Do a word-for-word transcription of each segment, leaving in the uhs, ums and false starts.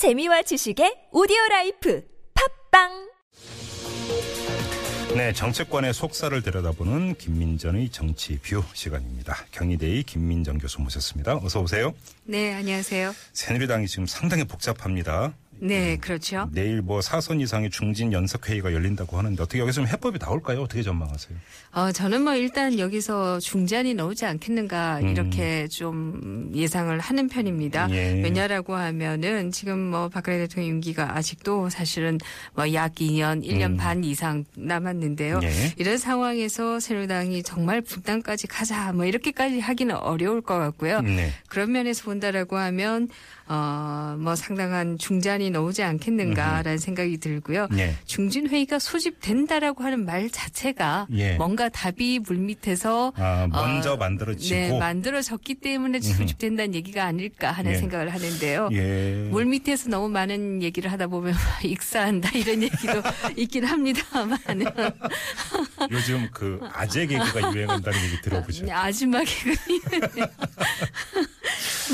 재미와 지식의 오디오라이프 팝빵. 네, 정치권의 속사를 들여다보는 김민전의 정치 뷰 시간입니다. 경희대의 김민전 교수 모셨습니다. 어서 오세요. 네, 안녕하세요. 새누리당이 지금 상당히 복잡합니다. 네, 음, 그렇죠. 내일 뭐 사선 이상의 중진 연석회의가 열린다고 하는데 어떻게 여기서 해법이 나올까요? 어떻게 전망하세요? 어, 저는 뭐 일단 여기서 중재안이 나오지 않겠는가 이렇게 음. 좀 예상을 하는 편입니다. 예. 왜냐라고 하면은 지금 뭐 박근혜 대통령 임기가 아직도 사실은 뭐 약 이 년, 일 년 음. 반 이상 남았는데요. 예. 이런 상황에서 새누리당이 정말 분당까지 가자 뭐 이렇게까지 하기는 어려울 것 같고요. 네. 그런 면에서 본다라고 하면 어, 뭐 상당한 중재안이 나오지 않겠는가라는 생각이 들고요. 예. 중진회의가 소집된다라고 하는 말 자체가 예. 뭔가 답이 물밑에서 아, 먼저 어, 만들어지고 네, 만들어졌기 때문에 소집된다는 얘기가 아닐까 하는 예. 생각을 하는데요. 예. 물밑에서 너무 많은 얘기를 하다 보면 익사한다 이런 얘기도 있긴 합니다만 요즘 그 아재 개그가 유행한다는 얘기 들어보죠. 아줌마 개그는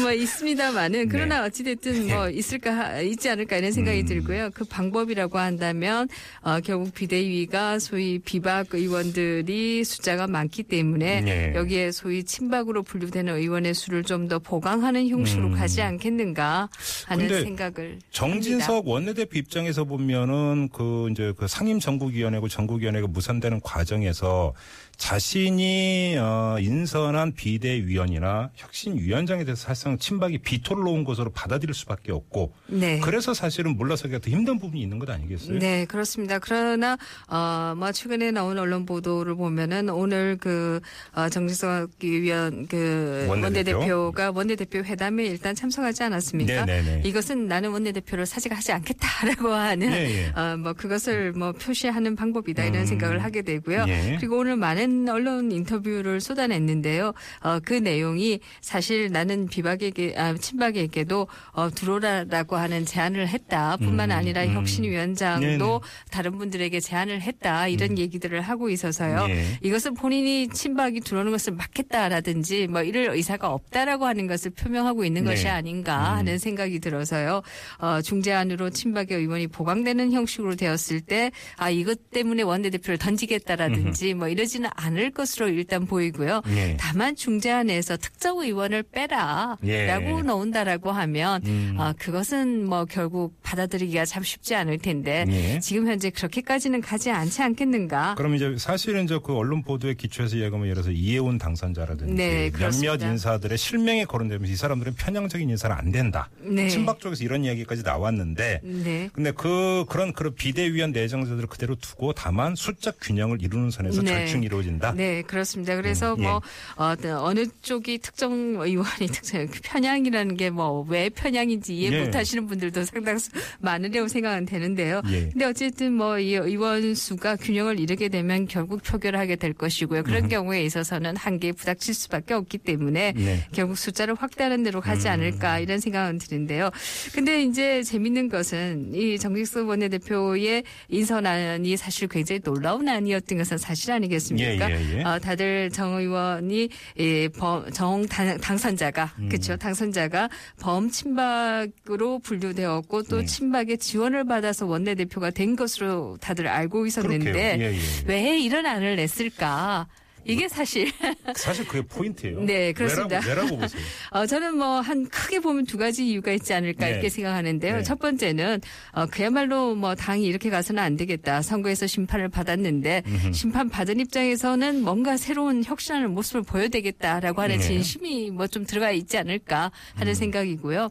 뭐 있습니다만은 그러나 네. 어찌됐든 뭐 있을까 있지 않을까 이런 생각이 음. 들고요. 그 방법이라고 한다면 어, 결국 비대위가 소위 비박 의원들이 숫자가 많기 때문에 네. 여기에 소위 친박으로 분류되는 의원의 수를 좀 더 보강하는 형식으로 음. 가지 않겠는가 하는 생각을. 정진석 합니다. 원내대표 입장에서 보면은 그 이제 그 상임 정국위원회고 정국위원회가 무산되는 과정에서 자신이 어, 인선한 비대위원이나 혁신위원장에 대해서 사실상 친박이 비토를 놓은 것으로 받아들일 수밖에 없고 네. 그래서 사실은 물러서기가 더 힘든 부분이 있는 것 아니겠어요? 네, 그렇습니다. 그러나 어, 뭐 최근에 나온 언론 보도를 보면은 오늘 그 어, 정진석 위원 그 원내대표? 원내대표가 원내대표 회담에 일단 참석하지 않았습니까? 네네네. 이것은 나는 원내대표를 사직하지 않겠다라고 하는 네, 예. 어, 뭐 그것을 뭐 표시하는 방법이다 이런 음, 생각을 하게 되고요. 예. 그리고 오늘 많은 언론 인터뷰를 쏟아냈는데요. 어, 그 내용이 사실 나는 비박에게, 아, 친박에게도 어, 들어오라라고 하는 제안을 했다. 뿐만 아니라 음, 음. 혁신위원장도 네네. 다른 분들에게 제안을 했다. 이런 음. 얘기들을 하고 있어서요. 네. 이것은 본인이 친박이 들어오는 것을 막겠다라든지 뭐 이럴 의사가 없다라고 하는 것을 표명하고 있는 네. 것이 아닌가 음. 하는 생각이 들어서요. 어, 중재안으로 친박의 의원이 보강되는 형식으로 되었을 때 아, 이것 때문에 원내대표를 던지겠다라든지 음. 뭐 이러지는 않을 것으로 일단 보이고요. 예. 다만 중재안에서 특정 의원을 빼라라고 예. 나온다라고 하면 음. 어, 그것은 뭐 결국 받아들이기가 참 쉽지 않을 텐데 예. 지금 현재 그렇게까지는 가지 않지 않겠는가. 그럼 이제 사실은 저 그 언론 보도에 기초해서 얘기하면 예를 들어서 이해운 당선자라든지 네, 몇몇 인사들의 실명에 거론되면서 이 사람들은 편향적인 인사는 안 된다. 네. 친박 쪽에서 이런 이야기까지 나왔는데 네. 근데 그 그런 그런 비대위원 내정자들을 그대로 두고 다만 숫자 균형을 이루는 선에서 네. 절충 이루어지. 네, 그렇습니다. 그래서 음, 예. 뭐 어, 어느 쪽이 특정 의원이 특정 편향이라는 게 뭐 왜 편향인지 이해 예. 못하시는 분들도 상당수 많으려고 생각은 되는데요. 예. 근데 어쨌든 뭐 이 의원 수가 균형을 이루게 되면 결국 표결하게 될 것이고요. 그런 음. 경우에 있어서는 한계에 부닥칠 수밖에 없기 때문에 네. 결국 숫자를 확대하는 대로 가지 않을까 음. 이런 생각은 드는데요. 근데 이제 재밌는 것은 이 정진석 원내대표의 인선안이 사실 굉장히 놀라운 안이었던 것은 사실 아니겠습니까? 예. 그러니까 예, 예. 어, 다들 정 의원이 예, 범, 정 당, 당선자가 음. 그렇죠. 당선자가 범친박으로 분류되었고 또 음. 친박의 지원을 받아서 원내대표가 된 것으로 다들 알고 있었는데 예, 예, 예. 왜 이런 안을 냈을까? 이게 사실. 사실 그게 포인트예요. 네, 그렇습니다. 왜라고, 왜라고 보세요? 어, 저는 뭐 한 크게 보면 두 가지 이유가 있지 않을까 네. 이렇게 생각하는데요. 네. 첫 번째는 어, 그야말로 뭐 당이 이렇게 가서는 안 되겠다. 선거에서 심판을 받았는데 음흠. 심판 받은 입장에서는 뭔가 새로운 혁신하는 모습을 보여야 되겠다라고 하는 네. 진심이 뭐 좀 들어가 있지 않을까 하는 음. 생각이고요.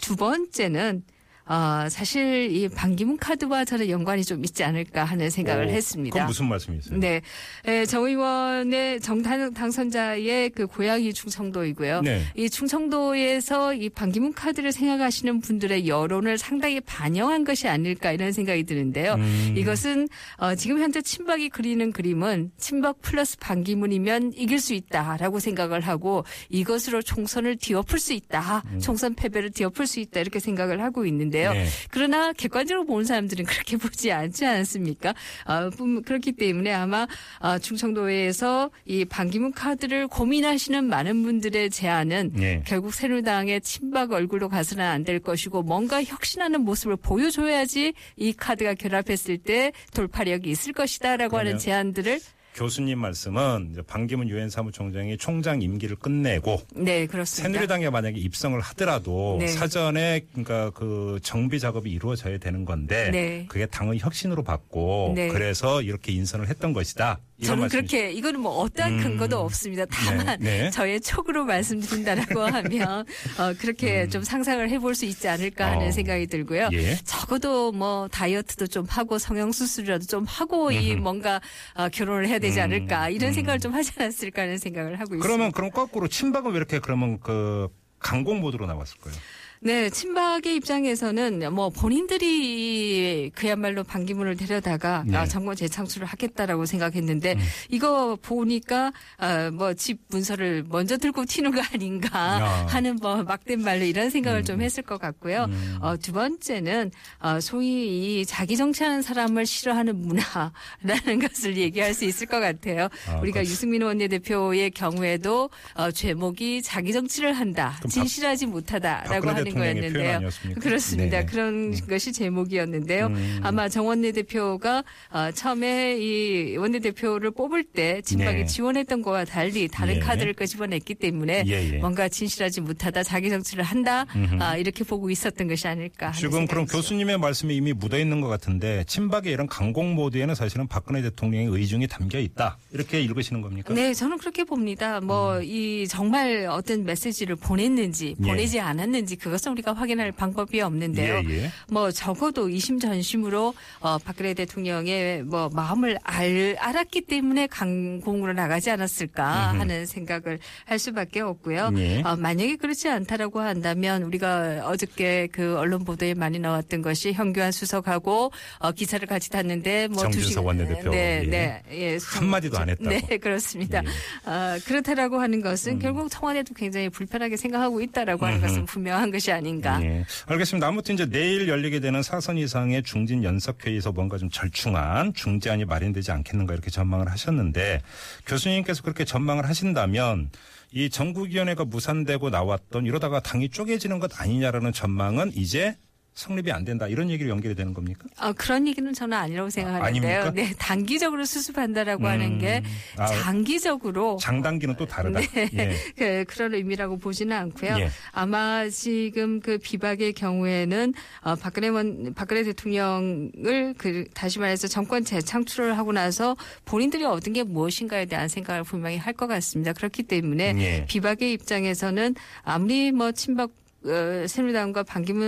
두 번째는 어, 사실 이 반기문 카드와 저는 연관이 좀 있지 않을까 하는 생각을 오, 했습니다. 그건 무슨 말씀이세요? 네, 네, 정 의원의 정 당선자의 그 고향이 충청도이고요. 네. 이 충청도에서 이 반기문 카드를 생각하시는 분들의 여론을 상당히 반영한 것이 아닐까 이런 생각이 드는데요. 음. 이것은 어, 지금 현재 친박이 그리는 그림은 친박 플러스 반기문이면 이길 수 있다라고 생각을 하고 이것으로 총선을 뒤엎을 수 있다. 음. 총선 패배를 뒤엎을 수 있다 이렇게 생각을 하고 있는데 있는데요. 네. 그러나 객관적으로 보는 사람들은 그렇게 보지 않지 않습니까? 어, 그렇기 때문에 아마 충청도에서 이 반기문 카드를 고민하시는 많은 분들의 제안은 네. 결국 새누리당의 친박 얼굴로 가서는 안 될 것이고 뭔가 혁신하는 모습을 보여줘야지 이 카드가 결합했을 때 돌파력이 있을 것이다라고 하는 제안들을 교수님 말씀은 반기문 유엔 사무총장이 총장 임기를 끝내고 네, 그렇습니다. 새누리당에 만약에 입성을 하더라도 네. 사전에 그러니까 그 정비 작업이 이루어져야 되는 건데 네. 그게 당의 혁신으로 받고 네. 그래서 이렇게 인선을 했던 것이다. 저는 그렇게 이거는 뭐 어떠한 근거도 음, 없습니다. 다만 네, 네. 저의 촉으로 말씀드린다라고 하면 어, 그렇게 음. 좀 상상을 해볼 수 있지 않을까 하는 어. 생각이 들고요. 예. 적어도 뭐 다이어트도 좀 하고 성형수술이라도 좀 하고 음흠. 이 뭔가 어, 결혼을 해야 되지 않을까 이런 음. 생각을 좀 하지 않았을까 하는 생각을 하고 있습니다. 그러면 그럼 거꾸로 친박은 왜 이렇게 그러면 그 강공 모드로 나왔을까요? 네, 친박의 입장에서는 뭐 본인들이 그야말로 반기문을 데려다가 네. 아, 정권 재창출을 하겠다라고 생각했는데 음. 이거 보니까 아, 뭐 집 문서를 먼저 들고 튀는 거 아닌가 야. 하는 뭐 막된 말로 이런 생각을 음. 좀 했을 것 같고요. 음. 어, 두 번째는 어, 소위 이 자기 정치하는 사람을 싫어하는 문화라는 것을 얘기할 수 있을 것 같아요. 아, 우리가 그렇지. 유승민 원내대표의 경우에도 어, 죄목이 자기 정치를 한다, 진실하지 못하다라고 하는. 거였는데요. 그렇습니다. 네네. 그런 네. 것이 제목이었는데요. 음. 아마 정 원내대표가 어, 처음에 이 원내대표를 뽑을 때 친박이 네. 지원했던 것과 달리 다른 예. 카드를 끄집어냈기 때문에 예예. 뭔가 진실하지 못하다, 자기 정치를 한다 아, 이렇게 보고 있었던 것이 아닐까. 지금 그럼 있어요. 교수님의 말씀이 이미 묻어있는 것 같은데 친박의 이런 강공 모드에는 사실은 박근혜 대통령의 의중이 담겨 있다. 이렇게 읽으시는 겁니까? 네. 저는 그렇게 봅니다. 뭐 이 음. 정말 어떤 메시지를 보냈는지 보내지 예. 않았는지 그것 우리가 확인할 방법이 없는데요. 예, 예. 뭐 적어도 이심전심으로 어, 박근혜 대통령의 뭐 마음을 알, 알았기 때문에 강공으로 나가지 않았을까 음흠. 하는 생각을 할 수밖에 없고요. 예. 어, 만약에 그렇지 않다라고 한다면 우리가 어저께 그 언론 보도에 많이 나왔던 것이 현규환 수석하고 어, 기사를 같이 탔는데 뭐 정진석 원내대표 네, 네, 예. 예. 한마디도 안 했다고. 네, 그렇습니다. 예. 어, 그렇다라고 하는 것은 음. 결국 청와대도 굉장히 불편하게 생각하고 있다라고 하는 음흠. 것은 분명한 것이 아닌가. 네. 알겠습니다. 아무튼 이제 내일 열리게 되는 사선 이상의 중진 연석회의에서 뭔가 좀 절충한 중재안이 마련되지 않겠는가 이렇게 전망을 하셨는데 교수님께서 그렇게 전망을 하신다면 이 전국위원회가 무산되고 나왔던 이러다가 당이 쪼개지는 것 아니냐라는 전망은 이제 성립이 안 된다 이런 얘기로 연결이 되는 겁니까? 아, 그런 얘기는 저는 아니라고 생각하는데요. 아, 네, 단기적으로 수습한다라고 음, 하는 게 아, 장기적으로 장단기는 또 다르다. 네, 예. 그, 그런 의미라고 보지는 않고요. 예. 아마 지금 그 비박의 경우에는 어, 박근혜 원, 박근혜 대통령을 그 다시 말해서 정권 재창출을 하고 나서 본인들이 얻은 게 무엇인가에 대한 생각을 분명히 할 것 같습니다. 그렇기 때문에 예. 비박의 입장에서는 아무리 뭐 친박 어, 새누리당과 반기문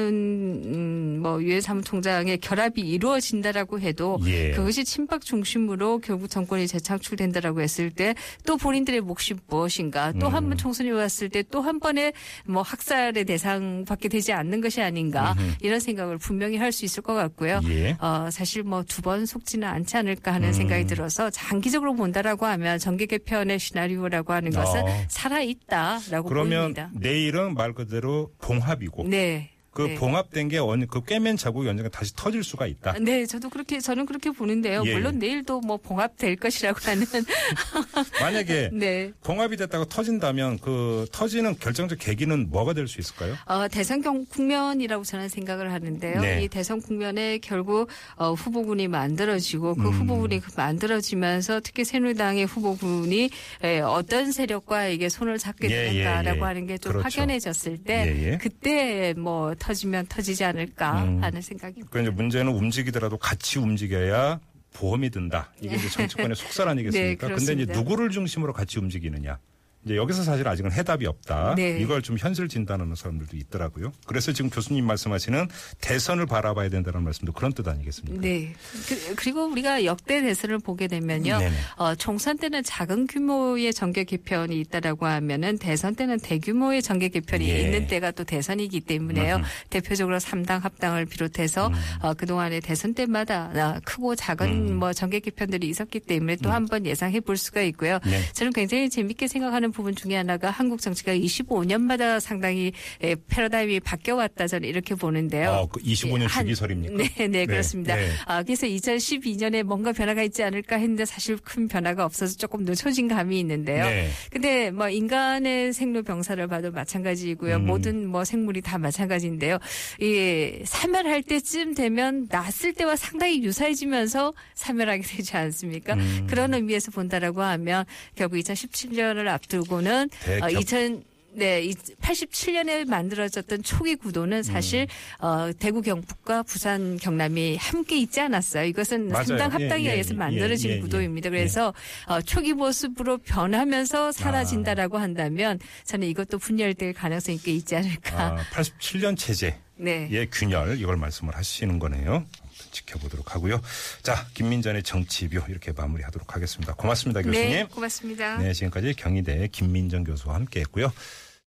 음, 뭐 유엔 사무총장의 결합이 이루어진다라고 해도 예. 그것이 친박 중심으로 결국 정권이 재창출된다라고 했을 때 또 본인들의 몫이 무엇인가 또 한 번 음. 총선이 왔을 때 또 한 번의 뭐 학살의 대상밖에 되지 않는 것이 아닌가 음흠. 이런 생각을 분명히 할 수 있을 것 같고요. 예. 어, 사실 뭐 두 번 속지는 않지 않을까 하는 음. 생각이 들어서 장기적으로 본다라고 하면 정계 개편의 시나리오라고 하는 것은 어. 살아있다라고 그러면 보입니다. 그러면 내일은 말 그대로 봉합이고. 네. 그 네. 봉합된 게 그 꿰맨 자국 연장이 다시 터질 수가 있다. 네, 저도 그렇게 저는 그렇게 보는데요. 예. 물론 내일도 뭐 봉합될 것이라고 하는 만약에 네. 봉합이 됐다고 터진다면 그 터지는 결정적 계기는 뭐가 될 수 있을까요? 어, 대선 경, 국면이라고 저는 생각을 하는데요. 네. 이 대선 국면에 결국 어, 후보군이 만들어지고 그 음. 후보군이 만들어지면서 특히 새누리당의 후보군이 에, 어떤 세력과 이게 손을 잡게 된다라고 예, 예, 예. 하는 게 좀 그렇죠. 확연해졌을 때 예, 예. 그때 뭐 터지면 터지지 않을까 음. 하는 생각입니다. 그러니까 이제 문제는 움직이더라도 같이 움직여야 보험이 든다. 이게 이제 정치권의 속설 아니겠습니까? 네, 근데 이제 누구를 중심으로 같이 움직이느냐. 이제 여기서 사실 아직은 해답이 없다. 네. 이걸 좀 현실 진단하는 사람들도 있더라고요. 그래서 지금 교수님 말씀하시는 대선을 바라봐야 된다는 말씀도 그런 뜻 아니겠습니까? 네. 그, 그리고 우리가 역대 대선을 보게 되면요. 어, 총선 때는 작은 규모의 정계 개편이 있다라고 하면은 대선 때는 대규모의 정계 개편이 예. 있는 때가 또 대선이기 때문에요. 음흠. 대표적으로 삼당 합당을 비롯해서 음. 어, 그동안의 대선 때마다 크고 작은 음. 뭐 정계 개편들이 있었기 때문에 또 한 번 음. 예상해 볼 수가 있고요. 네. 저는 굉장히 재밌게 생각하는 부분 중에 하나가 한국 정치가 이십오 년마다 상당히 패러다임이 바뀌어왔다 저는 이렇게 보는데요. 아, 그 이십오 년 주기설입니까? 네, 네, 네. 그렇습니다. 네. 아, 그래서 이천십이 년에 뭔가 변화가 있지 않을까 했는데 사실 큰 변화가 없어서 조금 늦춰진 감이 있는데요. 네. 근데 뭐 인간의 생로병사를 봐도 마찬가지이고요. 음. 모든 뭐 생물이 다 마찬가지인데요. 이 사멸할 때쯤 되면 났을 때와 상당히 유사해지면서 사멸하게 되지 않습니까? 음. 그런 의미에서 본다라고 하면 결국 이천십칠 년을 앞두고는 대격. 어, 이천 네, 팔십칠 년에 만들어졌던 초기 구도는 사실 음. 어, 대구, 경북과 부산, 경남이 함께 있지 않았어요. 이것은 맞아요. 삼당 합당에 예, 의해서 예, 만들어진 예, 구도입니다. 그래서 예. 어, 초기 모습으로 변하면서 사라진다라고 한다면 저는 이것도 분열될 가능성이 꽤 있지 않을까. 아, 팔십칠 년 체제의 네. 균열 이걸 말씀을 하시는 거네요. 지켜보도록 하고요. 자, 김민전의 정치 비교 이렇게 마무리하도록 하겠습니다. 고맙습니다, 교수님. 네, 고맙습니다. 네, 지금까지 경희대 김민전 교수와 함께했고요.